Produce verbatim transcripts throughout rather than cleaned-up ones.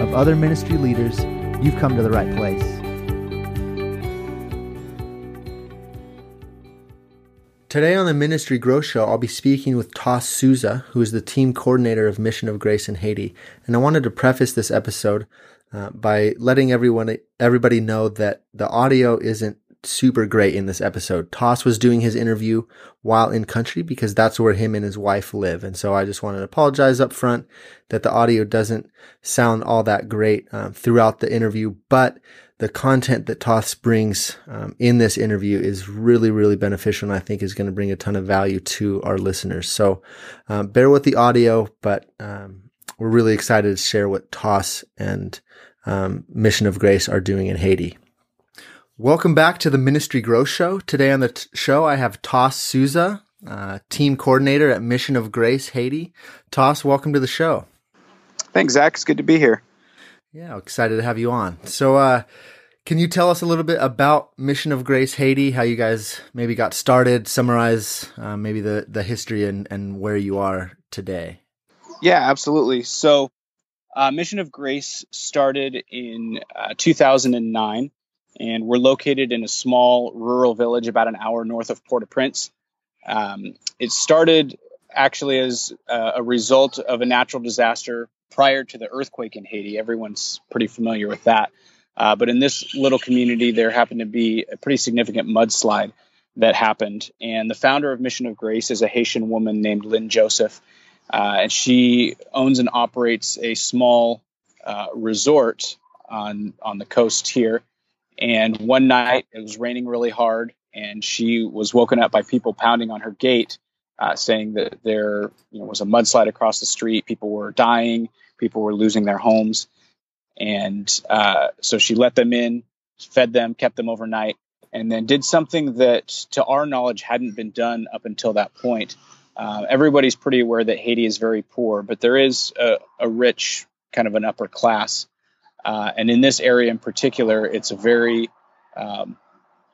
of other ministry leaders, you've come to the right place. Today on the Ministry Growth Show, I'll be speaking with Tass Souza, who is the team coordinator of Mission of Grace in Haiti. And I wanted to preface this episode uh, by letting everyone everybody know that the audio isn't super great in this episode. Tass was doing his interview while in country because that's where him and his wife live. And so I just wanted to apologize up front that the audio doesn't sound all that great um, throughout the interview, but the content that Tass brings um, in this interview is really, really beneficial and I think is going to bring a ton of value to our listeners. So um, bear with the audio, but um, we're really excited to share what Tass and um, Mission of Grace are doing in Haiti. Welcome back to the Ministry Growth Show. Today on the t- show, I have Tass Souza, uh, team coordinator at Mission of Grace Haiti. Tass, welcome to the show. Thanks, Zach. It's good to be here. Yeah, excited to have you on. So uh, can you tell us a little bit about Mission of Grace Haiti, how you guys maybe got started, summarize uh, maybe the, the history and, and where you are today? Yeah, absolutely. So uh, Mission of Grace started in uh, two thousand nine. And we're located in a small rural village about an hour north of Port-au-Prince. Um, it started actually as uh, a result of a natural disaster prior to the earthquake in Haiti. Everyone's pretty familiar with that. Uh, but in this little community, there happened to be a pretty significant mudslide that happened. And the founder of Mission of Grace is a Haitian woman named Lynn Joseph. Uh, and she owns and operates a small uh, resort on, on the coast here. And one night it was raining really hard and she was woken up by people pounding on her gate, uh, saying that there you know, was a mudslide across the street. People were dying. People were losing their homes. And uh, so she let them in, fed them, kept them overnight, and then did something that to our knowledge hadn't been done up until that point. Uh, everybody's pretty aware that Haiti is very poor, but there is a, a rich kind of an upper class. Uh, and in this area in particular, it's a very, um,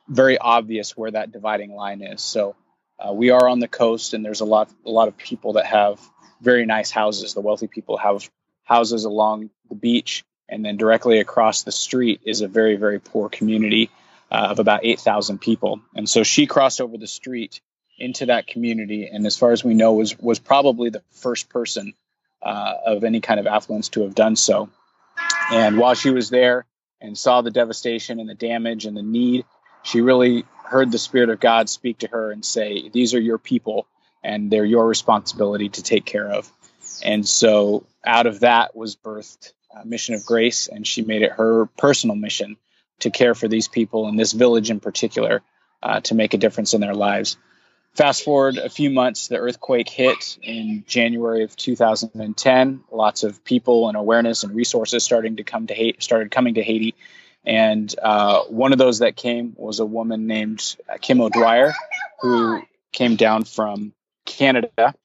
very obvious where that dividing line is. So uh, we are on the coast, and there's a lot, a lot of people that have very nice houses. The wealthy people have houses along the beach, and then directly across the street is a very, very poor community uh, of about eight thousand people. And so she crossed over the street into that community, and as far as we know, was was probably the first person uh, of any kind of affluence to have done so. And while she was there and saw the devastation and the damage and the need, she really heard the Spirit of God speak to her and say, these are your people and they're your responsibility to take care of. And so out of that was birthed uh, Mission of Grace, and she made it her personal mission to care for these people in this village in particular, uh, to make a difference in their lives. Fast forward a few months, the earthquake hit in January of two thousand ten. Lots of people and awareness and resources starting to come to Haiti, started coming to Haiti. And uh, one of those that came was a woman named Kim O'Dwyer, who came down from Canada,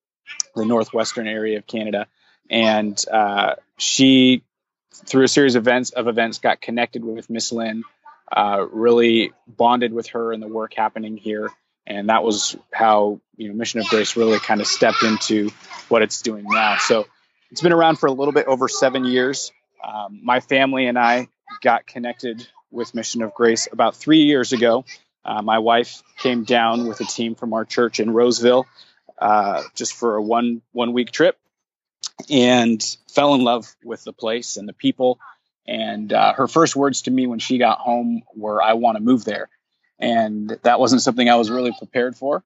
the northwestern area of Canada. And uh, she, through a series of events, of events got connected with Miss Lynn, uh, really bonded with her and the work happening here. And that was how, you know, Mission of Grace really kind of stepped into what it's doing now. So it's been around for a little bit over seven years. Um, my family and I got connected with Mission of Grace about three years ago. Uh, my wife came down with a team from our church in Roseville uh, just for a one one week trip and fell in love with the place and the people. And uh, her first words to me when she got home were, "I want to move there." And that wasn't something I was really prepared for.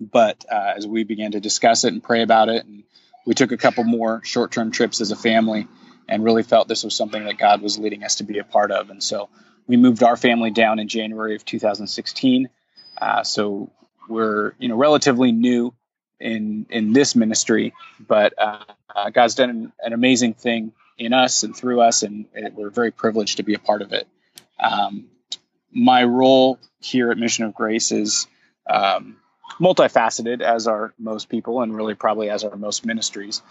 But uh, as we began to discuss it and pray about it, and we took a couple more short-term trips as a family and really felt this was something that God was leading us to be a part of. And so we moved our family down in January of two thousand sixteen. Uh, so we're, you know, relatively new in, in this ministry, but uh, God's done an, an amazing thing in us and through us, and it, we're very privileged to be a part of it. Um, my role here at Mission of Grace is um, multifaceted, as are most people, and really probably as are most ministries.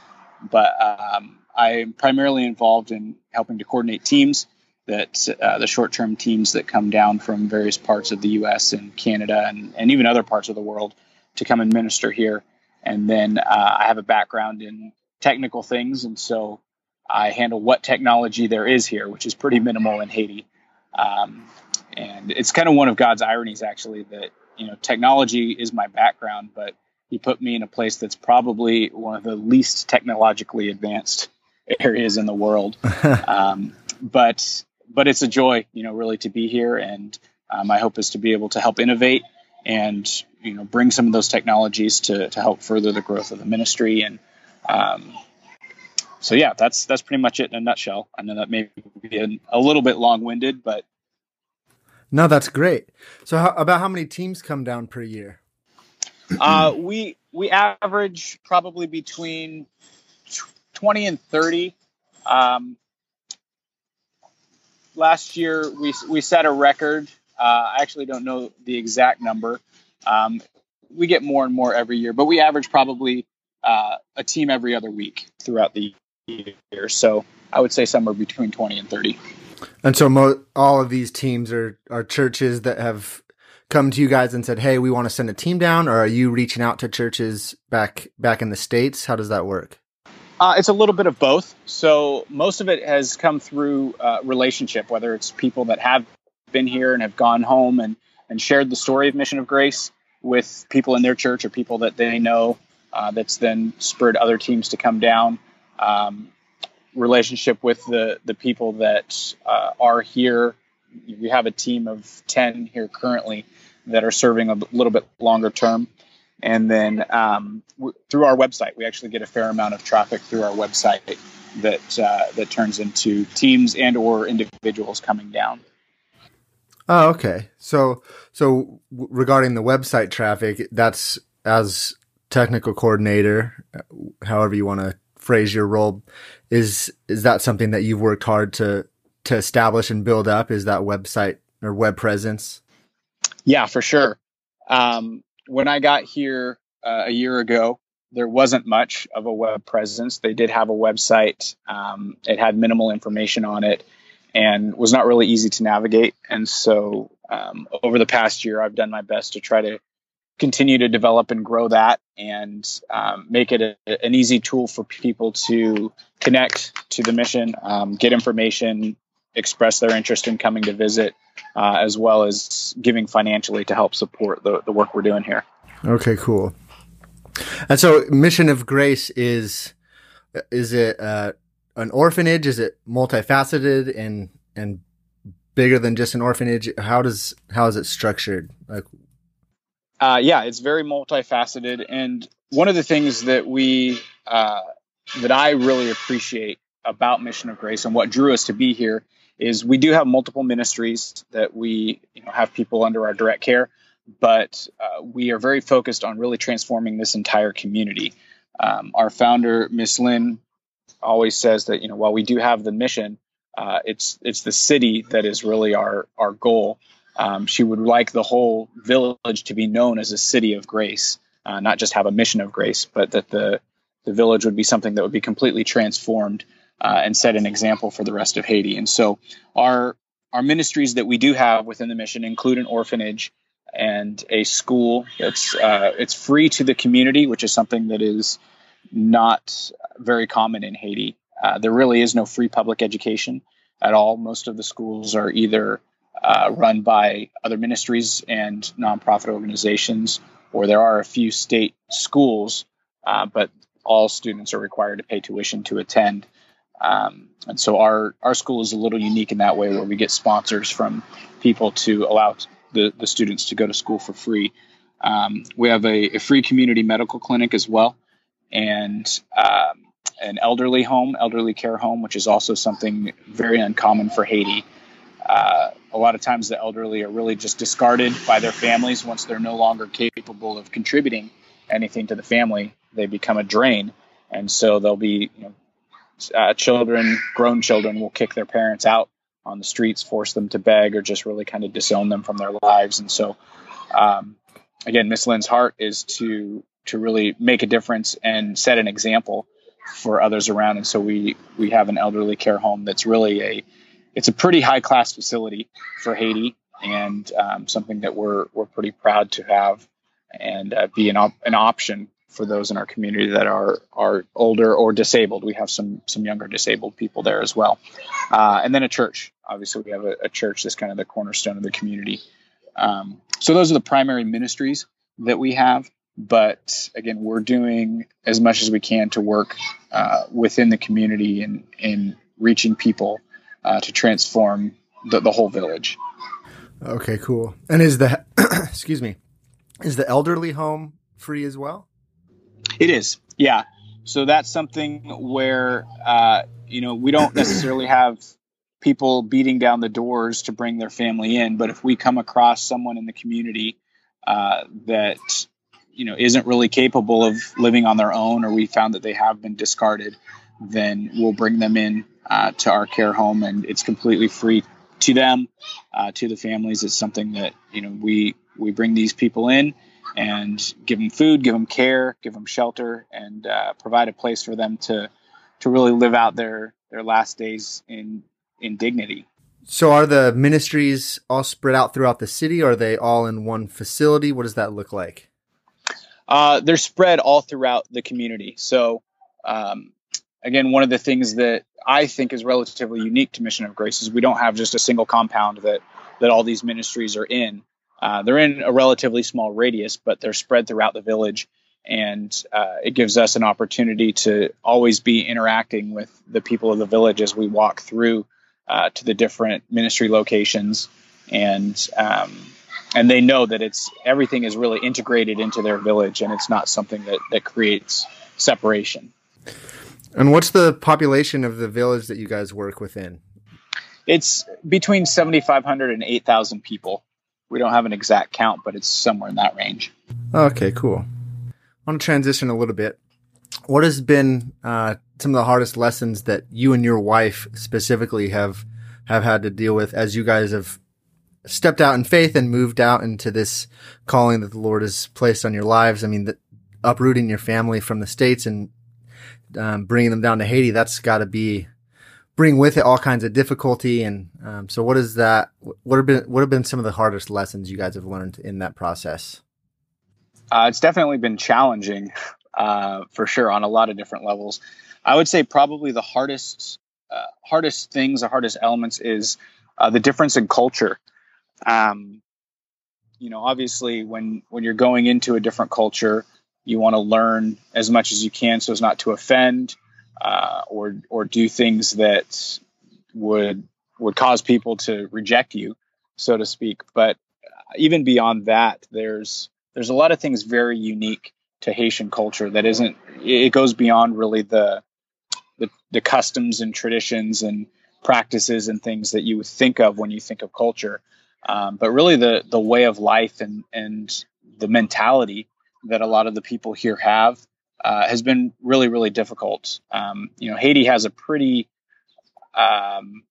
But um, I'm primarily involved in helping to coordinate teams, that uh, the short-term teams that come down from various parts of the U S and Canada and, and even other parts of the world to come and minister here. And then uh, I have a background in technical things, and so I handle what technology there is here, which is pretty minimal in Haiti. Um, and it's kind of one of God's ironies, actually, that, you know, technology is my background, but He put me in a place that's probably one of the least technologically advanced areas in the world. um, but but it's a joy, you know, really to be here. And um, my hope is to be able to help innovate and, you know, bring some of those technologies to, to help further the growth of the ministry. And um, so, yeah, that's that's pretty much it in a nutshell. I know that may be a, a little bit long-winded, but. No, that's great. So how, about how many teams come down per year? Uh, we we average probably between twenty and thirty. Um, last year we we set a record. Uh, I actually don't know the exact number. Um, we get more and more every year, but we average probably uh, a team every other week throughout the year. So I would say somewhere between twenty and thirty. And so mo- all of these teams are are churches that have come to you guys and said, "Hey, we want to send a team down," or are you reaching out to churches back back in the States? How does that work? Uh, it's a little bit of both. So most of it has come through uh, relationship, whether it's people that have been here and have gone home and, and shared the story of Mission of Grace with people in their church or people that they know, uh, that's then spurred other teams to come down. Um, relationship with the, the people that uh, are here. We have a team of ten here currently that are serving a little bit longer term. And then um, w- through our website, we actually get a fair amount of traffic through our website that uh, that turns into teams and or individuals coming down. Oh, okay. So so w- regarding the website traffic, that's as technical coordinator, however you want to phrase your role, is is that something that you've worked hard to to establish and build up, is that website or web presence? Yeah, for sure. Um, when I got here uh, a year ago, there wasn't much of a web presence. They did have a website. Um, it had minimal information on it and was not really easy to navigate. And so um, over the past year, I've done my best to try to continue to develop and grow that and um, make it a, an easy tool for people to connect to the mission, um, get information, express their interest in coming to visit, uh, as well as giving financially to help support the, the work we're doing here. Okay, cool. And so Mission of Grace is, is it uh, an orphanage? Is it multifaceted and, and bigger than just an orphanage? How does, how is it structured? Like, uh, yeah, it's very multifaceted. And one of the things that we, uh, that I really appreciate about Mission of Grace and what drew us to be here is we do have multiple ministries that we, you know, have people under our direct care, but uh, we are very focused on really transforming this entire community. Um, our founder, Miss Lynn, always says that, you know, while we do have the mission, uh, it's it's the city that is really our our goal. Um, she would like the whole village to be known as a city of grace, uh, not just have a mission of grace, but that the the village would be something that would be completely transformed uh, and set an example for the rest of Haiti. And so our our ministries that we do have within the mission include an orphanage and a school. It's, uh, it's free to the community, which is something that is not very common in Haiti. Uh, there really is no free public education at all. Most of the schools are either uh, run by other ministries and nonprofit organizations, or there are a few state schools, uh, but all students are required to pay tuition to attend. Um, and so our, our school is a little unique in that way, where we get sponsors from people to allow the, the students to go to school for free. Um, we have a, a free community medical clinic as well, and um, an elderly home, elderly care home, which is also something very uncommon for Haiti. Uh, a lot of times the elderly are really just discarded by their families once they're no longer capable of contributing anything to the family. They become a drain, and so they'll be, you know, uh, children, grown children will kick their parents out on the streets, force them to beg, or just really kind of disown them from their lives. And so, um, again, Miss Lynn's heart is to to really make a difference and set an example for others around. And so we we have an elderly care home that's really a it's a pretty high class facility for Haiti, and um, something that we're we're pretty proud to have and uh, be an op- an option for those in our community that are are older or disabled. We have some some younger disabled people there as well. Uh, and then a church. Obviously, we have a, a church that's kind of the cornerstone of the community. Um, so those are the primary ministries that we have. But again, we're doing as much as we can to work uh, within the community and in reaching people uh, to transform the, the whole village. Okay, cool. And is the excuse me, is the elderly home free as well? It is, yeah. So that's something where uh, you know we don't necessarily have people beating down the doors to bring their family in, but if we come across someone in the community uh, that you know isn't really capable of living on their own, or we found that they have been discarded, then we'll bring them in uh, to our care home, and it's completely free to them, uh, to the families. It's something that you know we we bring these people in and give them food, give them care, give them shelter, and uh, provide a place for them to to really live out their their last days in in dignity. So are the ministries all spread out throughout the city? Are they all in one facility? What does that look like? Uh, they're spread all throughout the community. So um, again, one of the things that I think is relatively unique to Mission of Grace is we don't have just a single compound that, that all these ministries are in. Uh, they're in a relatively small radius, but they're spread throughout the village, and uh, it gives us an opportunity to always be interacting with the people of the village as we walk through uh, to the different ministry locations, and um, and they know that it's everything is really integrated into their village, and it's not something that, that creates separation. And what's the population of the village that you guys work within? It's between seventy-five hundred and eight thousand people. We don't have an exact count, but it's somewhere in that range. Okay, cool. I want to transition a little bit. What has been uh, some of the hardest lessons that you and your wife specifically have have had to deal with as you guys have stepped out in faith and moved out into this calling that the Lord has placed on your lives? I mean, the, uprooting your family from the States and um, bringing them down to Haiti, that's got to be bring with it all kinds of difficulty. And um, so what is that, what have been, what have been some of the hardest lessons you guys have learned in that process? Uh, it's definitely been challenging uh, for sure on a lot of different levels. I would say probably the hardest, uh, hardest things, the hardest elements is uh, the difference in culture. Um, you know, obviously when, when you're going into a different culture, you want to learn as much as you can so as not to offend, Uh, or or do things that would would cause people to reject you, so to speak. But even beyond that, there's there's a lot of things very unique to Haitian culture that isn't. It goes beyond really the the, the customs and traditions and practices and things that you would think of when you think of culture, um, but really the the way of life and and the mentality that a lot of the people here have. Uh, has been really, really difficult. Um, you know, Haiti has a pretty um,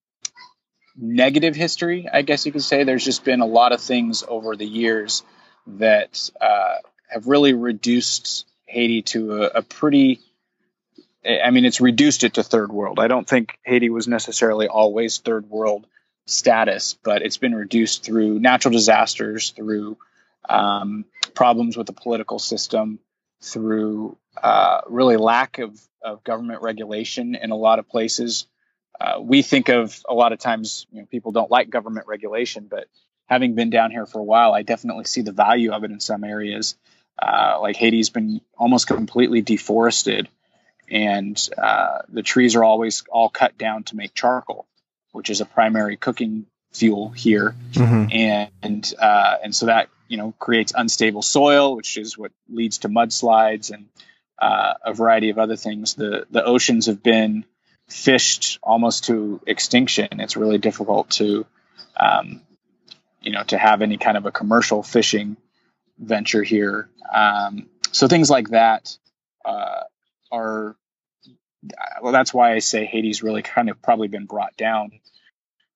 negative history, I guess you could say. There's just been a lot of things over the years that uh, have really reduced Haiti to a, a pretty, I mean, it's reduced it to third world. I don't think Haiti was necessarily always third world status, but it's been reduced through natural disasters, through um, problems with the political system, through uh, really lack of, of government regulation in a lot of places. Uh, we think of a lot of times, you know, people don't like government regulation, but having been down here for a while, I definitely see the value of it in some areas. Uh, like Haiti's been almost completely deforested, and uh, the trees are always all cut down to make charcoal, which is a primary cooking fuel here. Mm-hmm. And, and, uh, and so that, you know, creates unstable soil, which is what leads to mudslides and uh, a variety of other things. The the oceans have been fished almost to extinction. It's really difficult to, um, you know, to have any kind of a commercial fishing venture here. Um, so things like that uh, are well, that's why I say Haiti's really kind of probably been brought down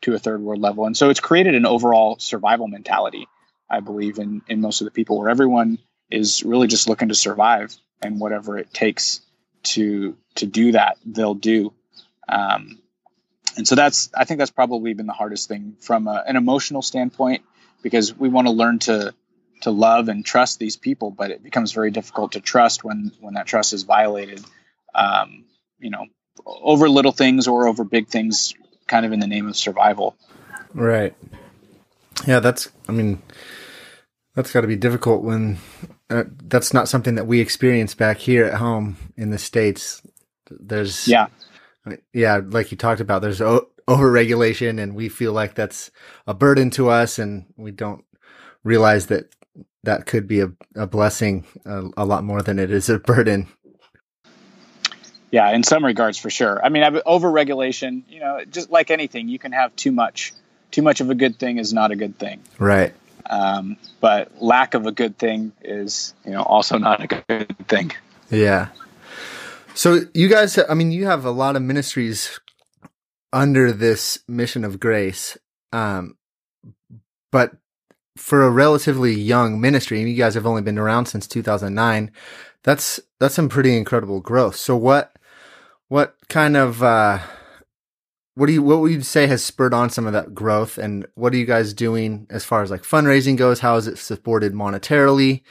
to a third world level. And so it's created an overall survival mentality, I believe, in, in most of the people, where everyone is really just looking to survive, and whatever it takes to to do that, they'll do. Um, and so that's, I think that's probably been the hardest thing from a, an emotional standpoint, because we want to learn to to love and trust these people, but it becomes very difficult to trust when, when that trust is violated, um, you know, over little things or over big things, kind of in the name of survival. Right. Yeah. That's, I mean, that's gotta be difficult when uh, that's not something that we experience back here at home in the States. There's, yeah. Yeah. Like you talked about, there's o- overregulation, and we feel like that's a burden to us, and we don't realize that that could be a, a blessing a, a lot more than it is a burden. Yeah, in some regards, for sure. I mean, overregulation, you know, just like anything, you can have too much. Too much of a good thing is not a good thing. Right. Um, but lack of a good thing is, you know, also not a good thing. Yeah. So you guys, I mean, you have a lot of ministries under this Mission of Grace, um, but for a relatively young ministry, and you guys have only been around since two thousand nine, that's that's some pretty incredible growth. So what what kind of uh, what do you what would you say has spurred on some of that growth, and what are you guys doing as far as like fundraising goes? How is it supported monetarily?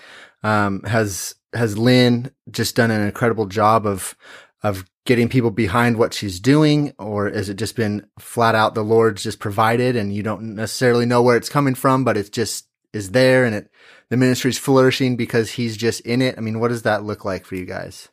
Um, has has Lynn just done an incredible job of of getting people behind what she's doing, or has it just been flat out the Lord's just provided and you don't necessarily know where it's coming from, but it's just is there, and it, the ministry's flourishing because he's just in it? I mean, what does that look like for you guys?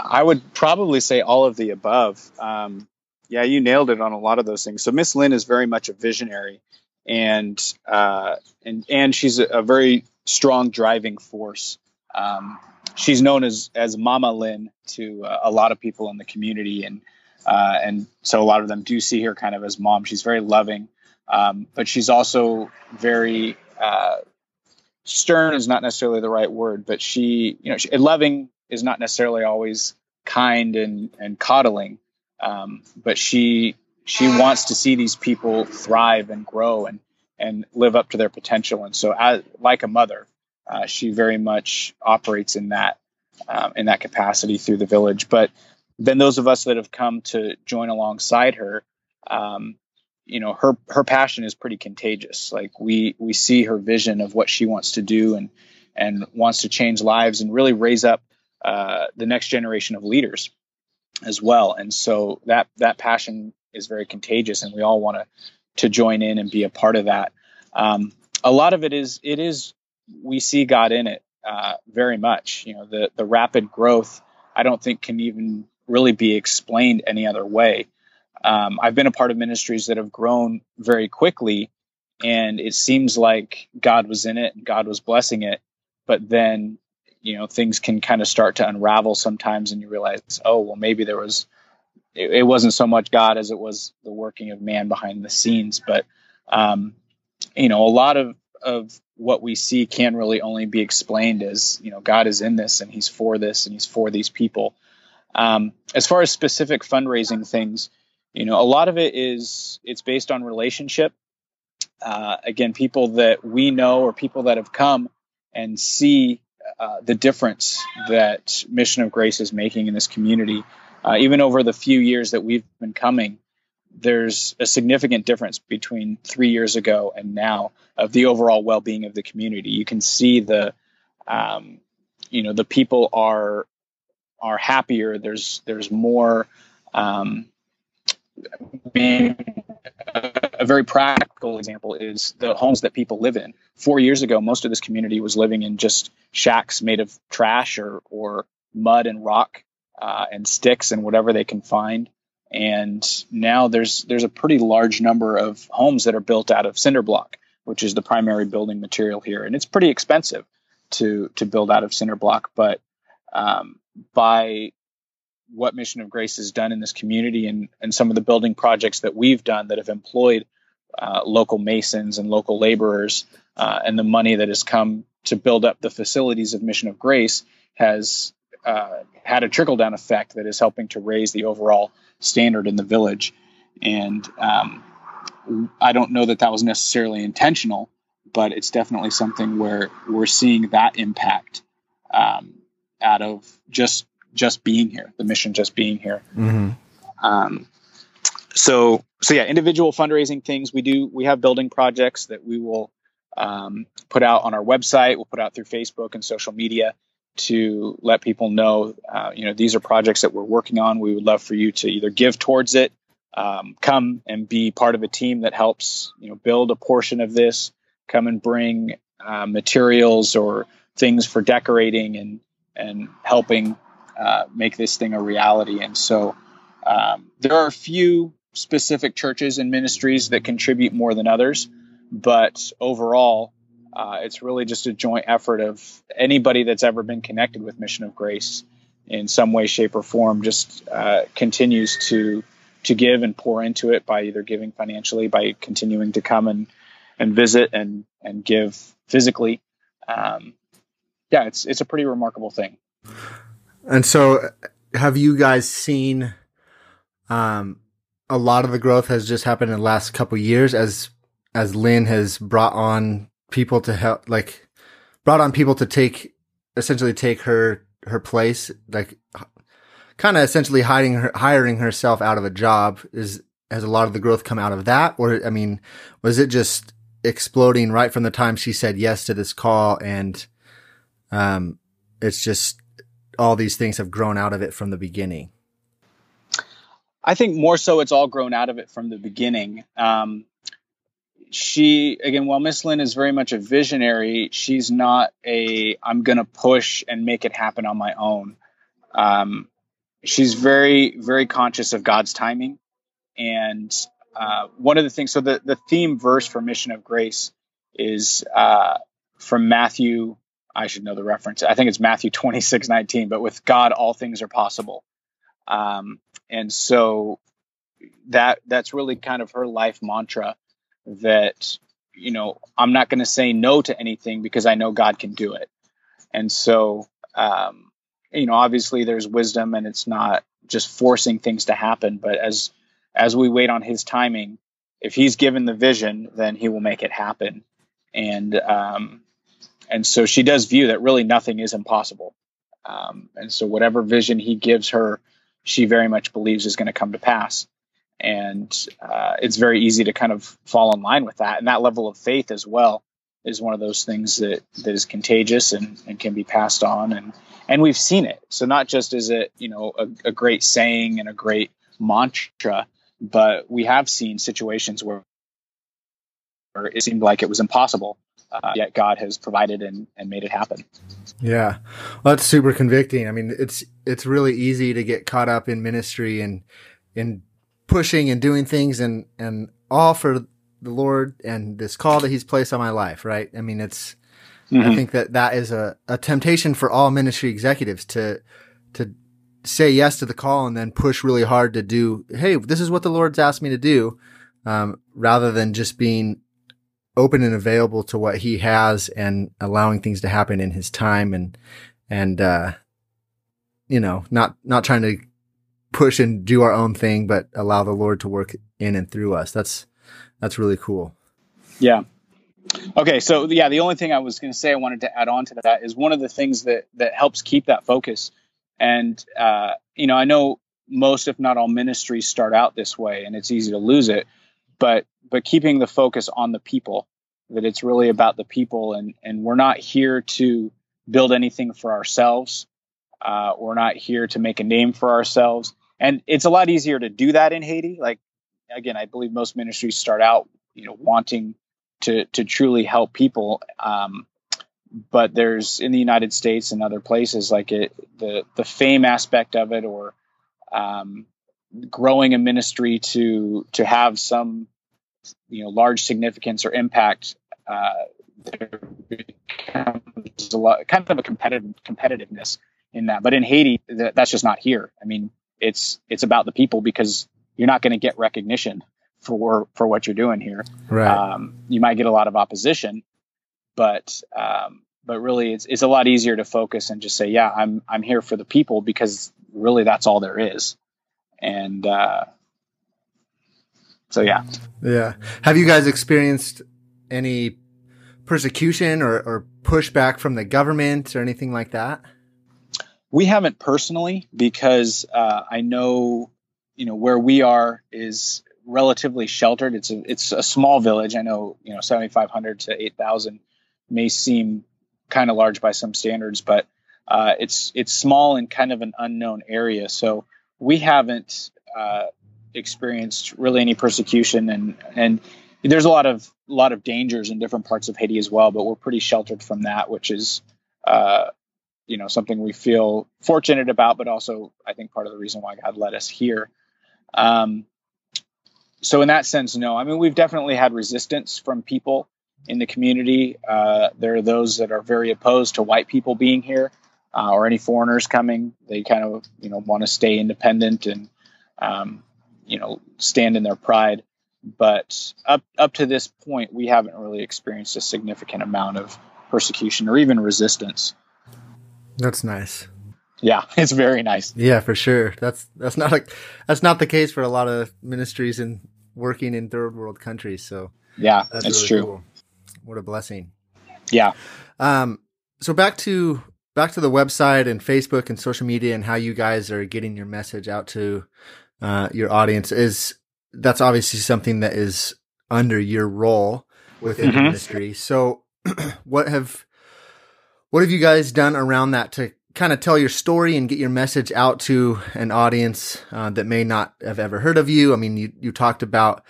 I would probably say all of the above. Um, yeah, you nailed it on a lot of those things. So Miss Lynn is very much a visionary, and, uh, and, and she's a, a very strong driving force. Um, She's known as, as Mama Lynn to uh, a lot of people in the community. And, uh, and so a lot of them do see her kind of as mom. She's very loving. Um, but she's also very, uh, stern is not necessarily the right word, but she, you know, she, loving is not necessarily always kind and, and coddling. Um, but she, she wants to see these people thrive and grow and, and live up to their potential. And so as, like a mother, Uh, she very much operates in that um, in that capacity through the village. But then those of us that have come to join alongside her, um, you know, her her passion is pretty contagious. Like we we see her vision of what she wants to do and and wants to change lives and really raise up uh, the next generation of leaders as well. And so that that passion is very contagious, and we all want to to join in and be a part of that. Um, a lot of it is it is. We see God in it uh, very much. You know, the, the rapid growth, I don't think can even really be explained any other way. Um, I've been a part of ministries that have grown very quickly, and it seems like God was in it and God was blessing it. But then, you know, things can kind of start to unravel sometimes, and you realize, oh, well, maybe there was, it, it wasn't so much God as it was the working of man behind the scenes. But, um, you know, a lot of, of what we see can really only be explained as, you know, God is in this, and he's for this, and he's for these people. Um, as far as specific fundraising things, you know, a lot of it is, it's based on relationship. Uh, again, people that we know or people that have come and see uh, the difference that Mission of Grace is making in this community. Uh, even over the few years that we've been coming, there's a significant difference between three years ago and now of the overall well-being of the community. You can see the, um, you know, the people are are happier. There's there's more, um, being a very practical example is the homes that people live in. Four years ago, most of this community was living in just shacks made of trash or or mud and rock uh, and sticks and whatever they can find. And now there's there's a pretty large number of homes that are built out of cinder block, which is the primary building material here. And it's pretty expensive to to build out of cinder block. But um, by what Mission of Grace has done in this community and, and some of the building projects that we've done that have employed uh, local masons and local laborers uh, and the money that has come to build up the facilities of Mission of Grace has uh, had a trickle-down effect that is helping to raise the overall standard in the village. And um, I don't know that that was necessarily intentional, but it's definitely something where we're seeing that impact um, out of just just being here, the mission just being here. Mm-hmm. Um, so, so yeah, individual fundraising things we do. We have building projects that we will um, put out on our website. We'll put out through Facebook and social media to let people know, uh, you know, these are projects that we're working on. We would love for you to either give towards it, um, come and be part of a team that helps, you know, build a portion of this. Come and bring uh, materials or things for decorating and and helping uh, make this thing a reality. And so um, there are a few specific churches and ministries that contribute more than others, but overall, uh, it's really just a joint effort of anybody that's ever been connected with Mission of Grace in some way, shape, or form. Just uh, continues to to give and pour into it by either giving financially, by continuing to come and. and visit and, and give physically. Um, yeah, it's, it's a pretty remarkable thing. And so have you guys seen, um, a lot of the growth has just happened in the last couple of years as, as Lynn has brought on people to help, like brought on people to take, essentially take her, her place, like kind of essentially hiding her, hiring herself out of a job. Is, has a lot of the growth come out of that? Or, I mean, was it just exploding right from the time she said yes to this call, and um it's just all these things have grown out of it from the beginning? I think more so it's all grown out of it from the beginning. Um she, again, while Miss Lynn is very much a visionary, she's not a I'm gonna push and make it happen on my own. Um she's very, very conscious of God's timing. And Uh, one of the things, so the, the theme verse for Mission of Grace is uh, from Matthew, I should know the reference. I think it's Matthew twenty-six nineteen, but with God, all things are possible. Um, and so that that's really kind of her life mantra that, you know, I'm not going to say no to anything because I know God can do it. And so, um, you know, obviously there's wisdom and it's not just forcing things to happen, but as As we wait on his timing, if he's given the vision, then he will make it happen. And um, and so she does view that really nothing is impossible. Um, and so whatever vision he gives her, she very much believes is going to come to pass. And uh, it's very easy to kind of fall in line with that. And that level of faith as well is one of those things that, that is contagious and, and can be passed on. And, and we've seen it. So not just is it, you know, a, a great saying and a great mantra, but we have seen situations where it seemed like it was impossible, uh, yet God has provided and, and made it happen. Yeah, well, that's super convicting. I mean, it's it's really easy to get caught up in ministry and in pushing and doing things and and all for the Lord and this call that He's placed on my life, right? I mean, it's mm-hmm. I think that that is a, a temptation for all ministry executives to to. say yes to the call and then push really hard to do, hey, this is what the Lord's asked me to do, um, rather than just being open and available to what he has and allowing things to happen in his time and, and, uh, you know, not, not trying to push and do our own thing, but allow the Lord to work in and through us. That's, that's really cool. Yeah. Okay. So yeah, the only thing I was going to say I wanted to add on to that is one of the things that, that helps keep that focus. And, uh, you know, I know most, if not all ministries start out this way and it's easy to lose it, but, but keeping the focus on the people, that it's really about the people, and, and we're not here to build anything for ourselves. Uh, we're not here to make a name for ourselves. And it's a lot easier to do that in Haiti. Like, again, I believe most ministries start out, you know, wanting to, to truly help people, um, but there's in the United States and other places like it, the, the fame aspect of it, or um, growing a ministry to, to have some, you know, large significance or impact, uh, there becomes a lot, kind of a competitive competitiveness in that. But in Haiti, th- that's just not here. I mean, it's, it's about the people, because you're not going to get recognition for, for what you're doing here. Right. Um, you might get a lot of opposition, but um, but really it's, it's a lot easier to focus and just say, yeah, I'm, I'm here for the people, because really that's all there is. And, uh, so, yeah. Yeah. Have you guys experienced any persecution or, or pushback from the government or anything like that? We haven't personally, because, uh, I know, you know, where we are is relatively sheltered. It's a, it's a small village. I know, you know, seventy-five hundred to eight thousand may seem kind of large by some standards, but, uh, it's, it's small and kind of an unknown area. So we haven't, uh, experienced really any persecution, and, and there's a lot of, lot of dangers in different parts of Haiti as well, but we're pretty sheltered from that, which is, uh, you know, something we feel fortunate about, but also I think part of the reason why God led us here. Um, So in that sense, no. I mean, we've definitely had resistance from people in the community. Uh, there are those that are very opposed to white people being here, uh, or any foreigners coming. They kind of, you know, want to stay independent and, um, you know, stand in their pride. But up up to this point, we haven't really experienced a significant amount of persecution or even resistance. That's nice. Yeah, it's very nice. Yeah, for sure. That's that's not like that's not the case for a lot of ministries and working in third world countries. So yeah, that's it's really true. Cool. What a blessing. Yeah. Um. So back to back to the website and Facebook and social media and how you guys are getting your message out to uh, your audience. Is that's obviously something that is under your role within mm-hmm. the ministry. So what have what have you guys done around that to kind of tell your story and get your message out to an audience uh, that may not have ever heard of you? I mean, you, you talked about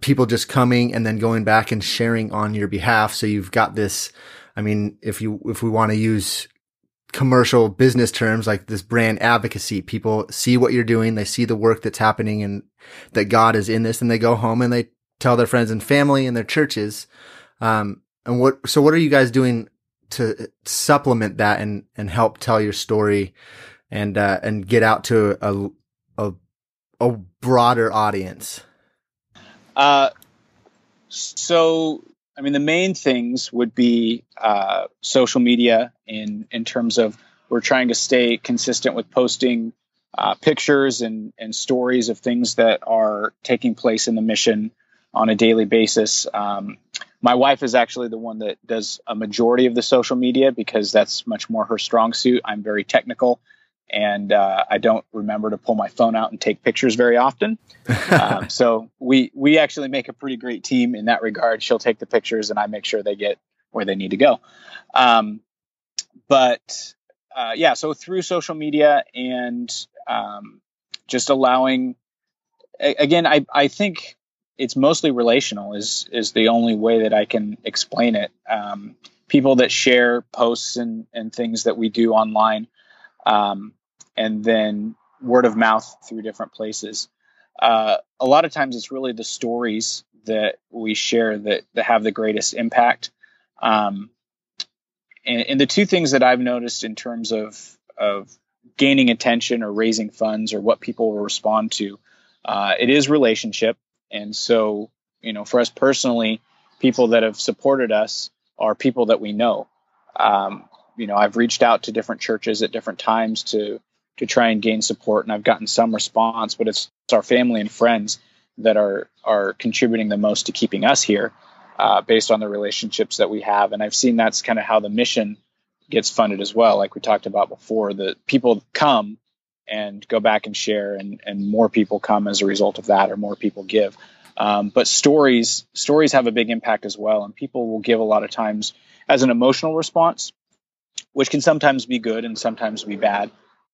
people just coming and then going back and sharing on your behalf. So you've got this, I mean, if you, if we want to use commercial business terms, like this brand advocacy, people see what you're doing. They see the work that's happening and that God is in this, and they go home and they tell their friends and family and their churches. Um, and what, so what are you guys doing to supplement that and, and help tell your story and, uh, and get out to a, a, a broader audience? Uh, so, I mean, the main things would be, uh, social media in, in terms of we're trying to stay consistent with posting, uh, pictures and, and stories of things that are taking place in the mission on a daily basis. Um, My wife is actually the one that does a majority of the social media, because that's much more her strong suit. I'm very technical, and uh, I don't remember to pull my phone out and take pictures very often. um, so we we actually make a pretty great team in that regard. She'll take the pictures, and I make sure they get where they need to go. Um, but uh, yeah, so through social media and um, just allowing, a- again, I I think. It's mostly relational is, is the only way that I can explain it. Um, people that share posts and, and things that we do online, um, and then word of mouth through different places. Uh, a lot of times it's really the stories that we share that, that have the greatest impact. Um, and, and the two things that I've noticed in terms of, of gaining attention or raising funds or what people will respond to, uh, it is relationship. And so, you know, for us personally, people that have supported us are people that we know. Um, you know, I've reached out to different churches at different times to to try and gain support, and I've gotten some response. But it's, it's our family and friends that are are contributing the most to keeping us here, uh, based on the relationships that we have. And I've seen that's kind of how the mission gets funded as well. Like we talked about before, the people come and go back and share, and, and more people come as a result of that, or more people give. Um, but stories, stories have a big impact as well. And people will give a lot of times as an emotional response, which can sometimes be good and sometimes be bad.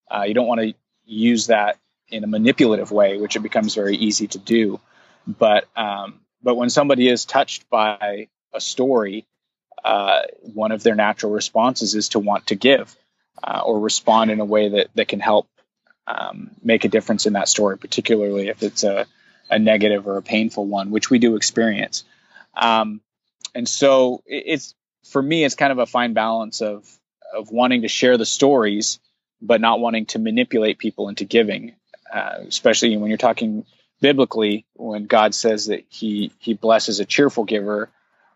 Uh, you don't want to use that in a manipulative way, which it becomes very easy to do. But, um, but when somebody is touched by a story, uh, one of their natural responses is to want to give, uh, or respond in a way that, that can help, Um, make a difference in that story, particularly if it's a, a negative or a painful one, which we do experience. Um, and so it, it's, for me, it's kind of a fine balance of, of wanting to share the stories, but not wanting to manipulate people into giving, uh, especially when you're talking biblically, when God says that he, he blesses a cheerful giver.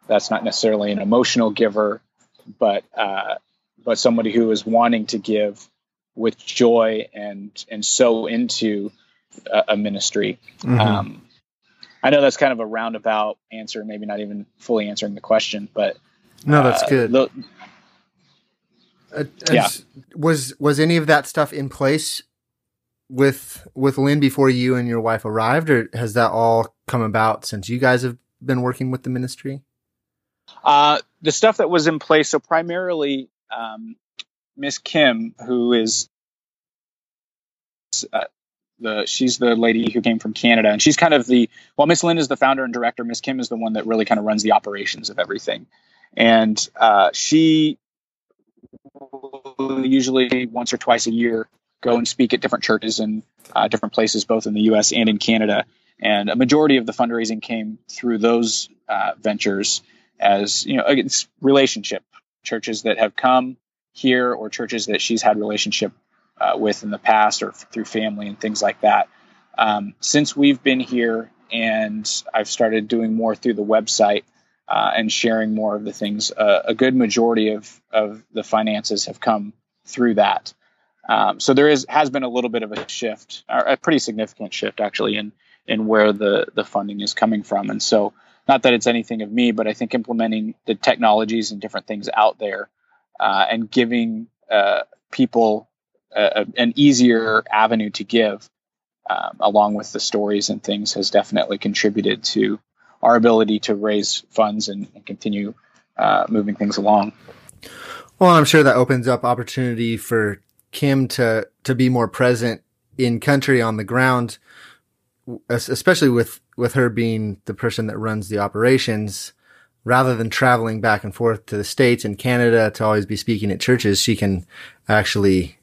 That's not necessarily an emotional giver but uh, but somebody who is wanting to give with joy and and sow into a, a ministry. Mm-hmm. Um, I know that's kind of a roundabout answer, maybe not even fully answering the question, but no, that's uh, good. Lo- uh, yeah. Was was any of that stuff in place with with Lynn before you and your wife arrived, or has that all come about since you guys have been working with the ministry? Uh, the stuff that was in place, so primarily um, Miss Kim, who is uh, the she's the lady who came from Canada, and she's kind of the well, Miss Lynn is the founder and director. Miss Kim is the one that really kind of runs the operations of everything, and uh, she usually once or twice a year go and speak at different churches and uh, different places, both in the U S and in Canada. And a majority of the fundraising came through those uh, ventures. As you know, it's relationship churches that have come here or churches that she's had relationship uh, with in the past or f- through family and things like that. Um, since we've been here and I've started doing more through the website uh, and sharing more of the things, uh, a good majority of, of the finances have come through that. Um, so there is, has been a little bit of a shift, or a pretty significant shift actually in, in where the, the funding is coming from. And so, not that it's anything of me, but I think implementing the technologies and different things out there uh, and giving uh, people uh, an easier avenue to give um, along with the stories and things has definitely contributed to our ability to raise funds and, and continue uh, moving things along. Well, I'm sure that opens up opportunity for Kim to, to be more present in country on the ground, especially with, with her being the person that runs the operations, rather than traveling back and forth to the States and Canada to always be speaking at churches. She can actually,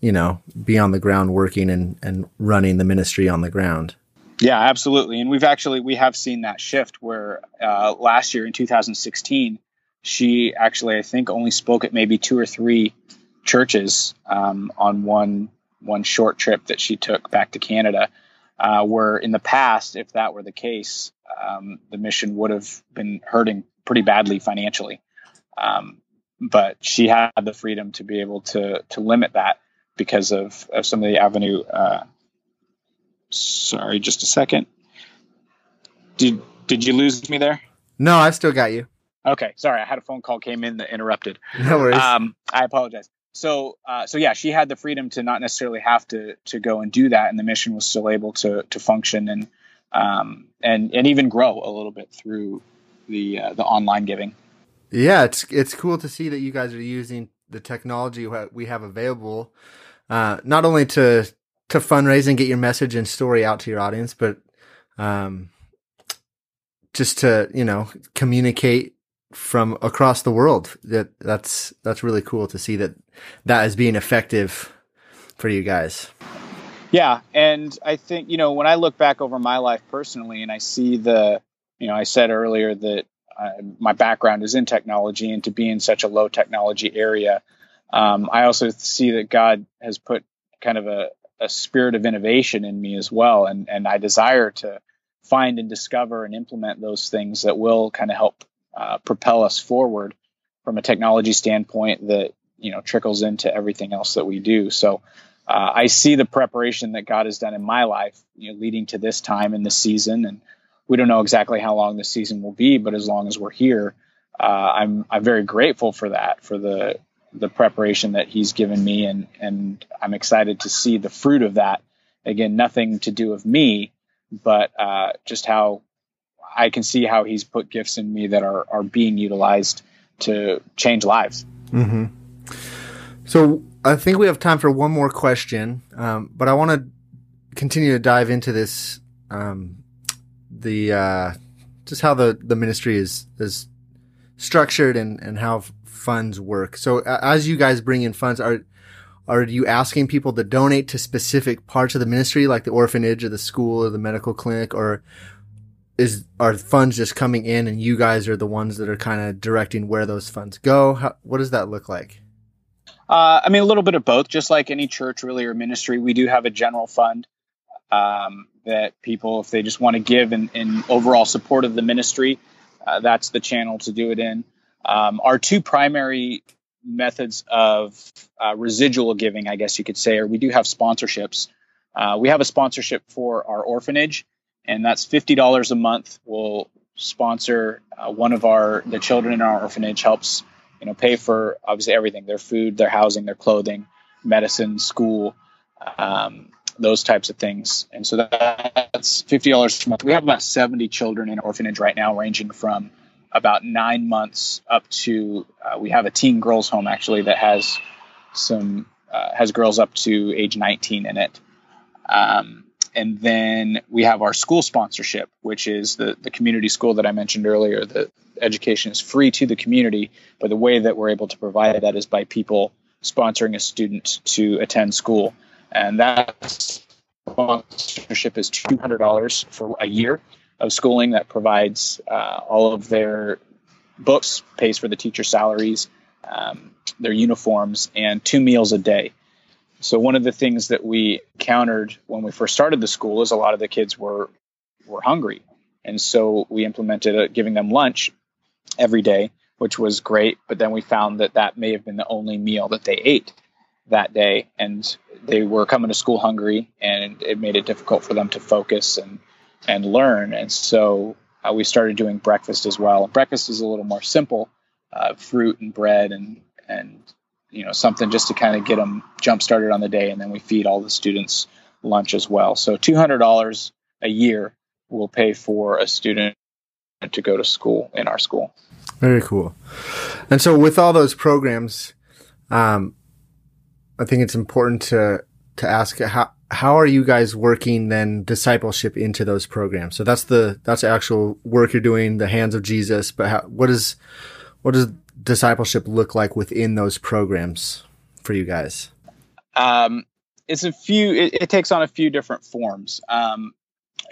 you know, be on the ground working and, and running the ministry on the ground. Yeah, absolutely. And we've actually, we have seen that shift where uh, last year in two thousand sixteen, she actually, I think, only spoke at maybe two or three churches um, on one, one short trip that she took back to Canada. Uh, where in the past, if that were the case, um, the mission would have been hurting pretty badly financially. Um, but she had the freedom to be able to to limit that because of, of some of the avenue. Uh, sorry, just a second. Did did you lose me there? No, I still got you. Okay, sorry. I had a phone call came in that interrupted. No worries. Um, I apologize. So, uh, so yeah, she had the freedom to not necessarily have to to go and do that, and the mission was still able to to function and um and and even grow a little bit through the uh, the online giving. Yeah, it's it's cool to see that you guys are using the technology we have available, uh, not only to to fundraise and get your message and story out to your audience, but um, just to you know communicate from across the world. That that's that's really cool to see that that is being effective for you guys. Yeah, and I think you know when I look back over my life personally, and I see the you know I said earlier that uh, my background is in technology, and to be in such a low technology area, um, I also see that God has put kind of a, a spirit of innovation in me as well, and and I desire to find and discover and implement those things that will kind of help Uh, propel us forward from a technology standpoint that, you know, trickles into everything else that we do. So uh, I see the preparation that God has done in my life, you know, leading to this time in the season. And we don't know exactly how long this season will be, but as long as we're here, uh, I'm, I'm very grateful for that, for the, the preparation that he's given me. And, and I'm excited to see the fruit of that. Again, nothing to do with me, but uh, just how I can see how he's put gifts in me that are, are being utilized to change lives. Mm-hmm. So I think we have time for one more question, um, but I want to continue to dive into this, um, the uh, just how the, the ministry is is structured and, and how f- funds work. So uh, as you guys bring in funds, are are you asking people to donate to specific parts of the ministry, like the orphanage or the school or the medical clinic, or Is are funds just coming in and you guys are the ones that are kind of directing where those funds go? How, what does that look like? Uh, I mean, a little bit of both. Just like any church, really, or ministry, we do have a general fund um, that people, if they just want to give in, in overall support of the ministry, uh, that's the channel to do it in. Um, our two primary methods of uh, residual giving, I guess you could say, or we do have sponsorships. Uh, we have a sponsorship for our orphanage, and that's fifty dollars a month. We'll sponsor uh, one of our the children in our orphanage, helps you know pay for obviously everything: their food, their housing, their clothing, medicine, school, um, those types of things. And so that's fifty dollars a month. We have about seventy children in our orphanage right now, ranging from about nine months up to uh, we have a teen girls home actually that has some uh, has girls up to age nineteen in it. Um, and then we have our school sponsorship, which is the, the community school that I mentioned earlier. The education is free to the community, but the way that we're able to provide that is by people sponsoring a student to attend school. And that sponsorship is two hundred dollars for a year of schooling. That provides uh, all of their books, pays for the teacher salaries, um, their uniforms, and two meals a day. So one of the things that we encountered when we first started the school is a lot of the kids were were hungry. And so we implemented a, giving them lunch every day, which was great. But then we found that that may have been the only meal that they ate that day. And they were coming to school hungry, and it made it difficult for them to focus and, and learn. And so uh, we started doing breakfast as well. Breakfast is a little more simple, uh, fruit and bread and and you know, something just to kind of get them jump started on the day. And then we feed all the students lunch as well. So two hundred dollars a year will pay for a student to go to school in our school. Very cool. And so with all those programs, um, I think it's important to, to ask how, how are you guys working then discipleship into those programs? So that's the, that's the actual work you're doing, the hands of Jesus, but how, what is, what is discipleship look like within those programs for you guys? Um, it's a few, it, it takes on a few different forms. Um,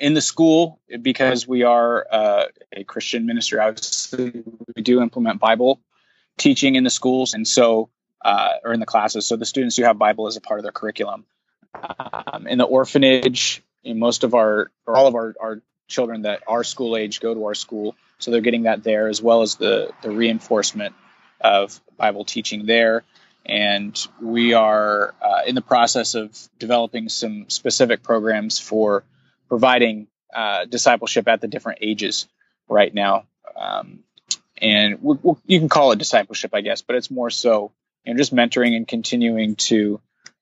in the school, because we are uh, a Christian ministry, obviously we do implement Bible teaching in the schools. And so, uh, or in the classes. So the students do have Bible as a part of their curriculum. Um, in the orphanage, in most of our, or all of our, our children that are school age go to our school. So they're getting that there, as well as the, the reinforcement of Bible teaching there. And we are uh, in the process of developing some specific programs for providing uh, discipleship at the different ages right now. Um, and we'll, we'll, you can call it discipleship, I guess, but it's more so you know, just mentoring and continuing to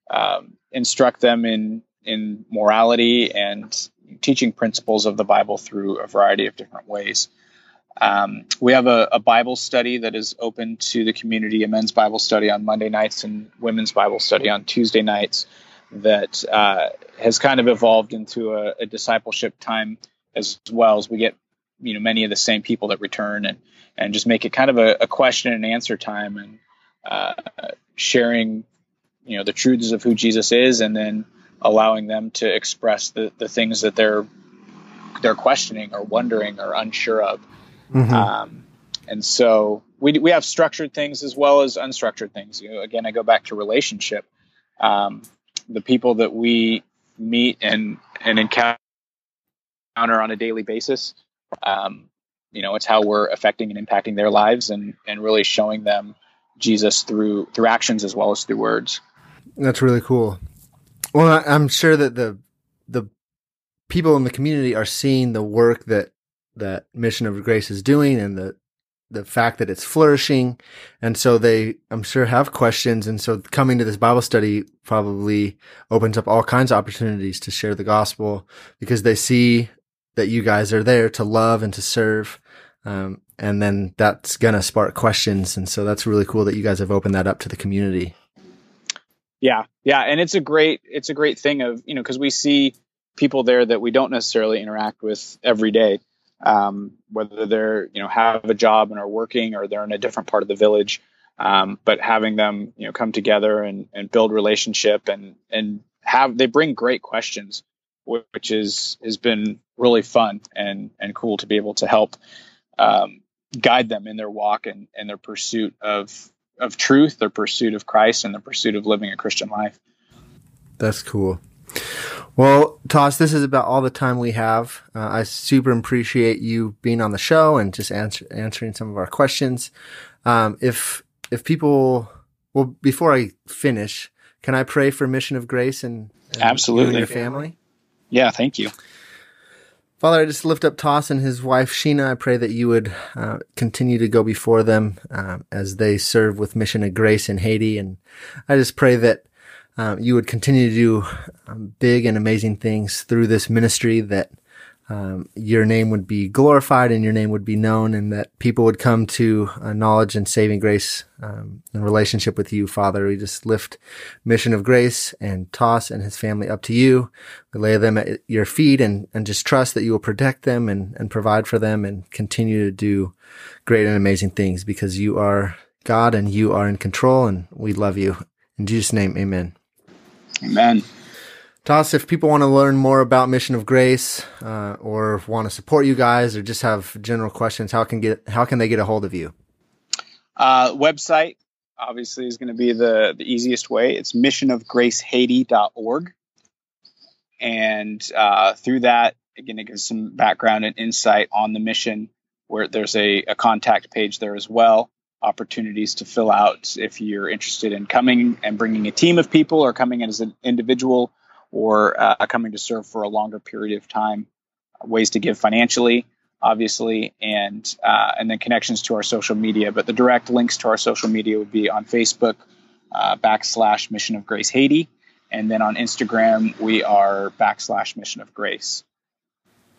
um, instruct them in, in morality and teaching principles of the Bible through a variety of different ways. Um, we have a, a Bible study that is open to the community, a men's Bible study on Monday nights and women's Bible study on Tuesday nights that uh, has kind of evolved into a, a discipleship time as well, as we get you know many of the same people that return and, and just make it kind of a, a question and answer time and uh, sharing you know the truths of who Jesus is, and then allowing them to express the, the things that they're they're questioning or wondering or unsure of. Mm-hmm. Um, and so we, we have structured things as well as unstructured things. You know, again, I go back to relationship. Um, the people that we meet and, and encounter on a daily basis, um, you know, it's how we're affecting and impacting their lives and, and really showing them Jesus through, through actions as well as through words. That's really cool. Well, I, I'm sure that the, the people in the community are seeing the work that, that Mission of Grace is doing and the, the fact that it's flourishing. And so they, I'm sure, have questions. And so coming to this Bible study probably opens up all kinds of opportunities to share the gospel, because they see that you guys are there to love and to serve. Um, and then that's going to spark questions. And so that's really cool that you guys have opened that up to the community. Yeah. Yeah. And it's a great, it's a great thing of, you know, cause we see people there that we don't necessarily interact with every day. Um, whether they're, you know, have a job and are working, or they're in a different part of the village. Um, but having them, you know, come together and, and build relationship and, and have, they bring great questions, which is, has been really fun and, and cool to be able to help, um, guide them in their walk and, and their pursuit of, of truth, their pursuit of Christ, and their pursuit of living a Christian life. That's cool. Well, Tass, this is about all the time we have. Uh, I super appreciate you being on the show and just answer, answering some of our questions. Um, if if people, well, before I finish, can I pray for Mission of Grace and, and absolutely you and your family? Yeah, thank you. Father, I just lift up Tass and his wife, Sheena. I pray that you would uh, continue to go before them um, as they serve with Mission of Grace in Haiti. And I just pray that Um, you would continue to do um, big and amazing things through this ministry, that um, your name would be glorified and your name would be known, and that people would come to uh, knowledge and saving grace um, and relationship with you, Father. We just lift Mission of Grace and Tass and his family up to you. We lay them at your feet and, and just trust that you will protect them and, and provide for them and continue to do great and amazing things, because you are God and you are in control, and we love you. In Jesus' name, amen. Amen. Tass, if people want to learn more about Mission of Grace, uh, or want to support you guys, or just have general questions, how can get how can they get a hold of you? Uh, website, obviously, is going to be the, the easiest way. It's mission of grace haiti dot org. And uh, through that, again, it gives some background and insight on the mission, where there's a, a contact page there as well. Opportunities to fill out if you're interested in coming and bringing a team of people, or coming as an individual, or uh, coming to serve for a longer period of time, ways to give financially, obviously, and uh, and then connections to our social media. But the direct links to our social media would be on Facebook, uh, backslash Mission of Grace Haiti, and then on Instagram, we are backslash Mission of Grace.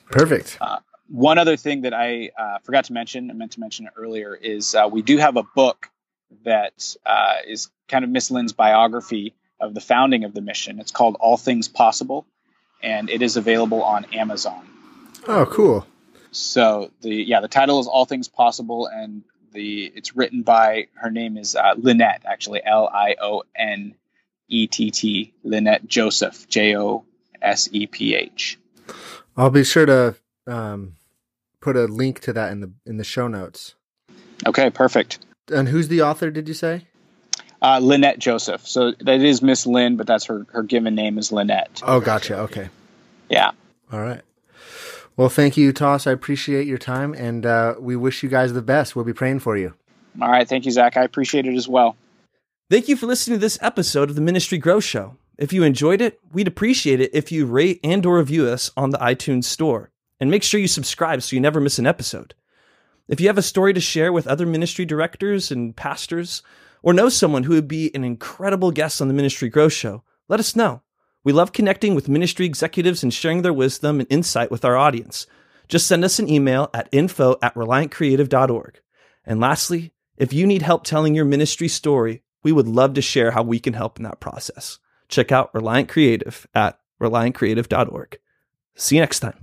Perfect. Uh, One other thing that I uh, forgot to mention, I meant to mention it earlier, is uh, we do have a book that uh, is kind of Miss Lynn's biography of the founding of the mission. It's called All Things Possible, and it is available on Amazon. Oh, cool. So, the yeah, the title is All Things Possible, and the it's written by, her name is uh, Lynette, actually, L I O N E T T, Lynette Joseph, J O S E P H. I'll be sure to... Um, put a link to that in the in the show notes. Okay, perfect. And who's the author, did you say? Uh, Lynette Joseph. So that is Miss Lynn, but that's her, her given name is Lynette. Oh, gotcha. Okay. Yeah. All right. Well, thank you, Tass. I appreciate your time, and uh, we wish you guys the best. We'll be praying for you. All right. Thank you, Zach. I appreciate it as well. Thank you for listening to this episode of the Ministry Growth Show. If you enjoyed it, we'd appreciate it if you rate and or review us on the iTunes store. And make sure you subscribe so you never miss an episode. If you have a story to share with other ministry directors and pastors, or know someone who would be an incredible guest on the Ministry Growth Show, let us know. We love connecting with ministry executives and sharing their wisdom and insight with our audience. Just send us an email at info at reliant creative dot org. And lastly, if you need help telling your ministry story, we would love to share how we can help in that process. Check out Reliant Creative at reliant creative dot org. See you next time.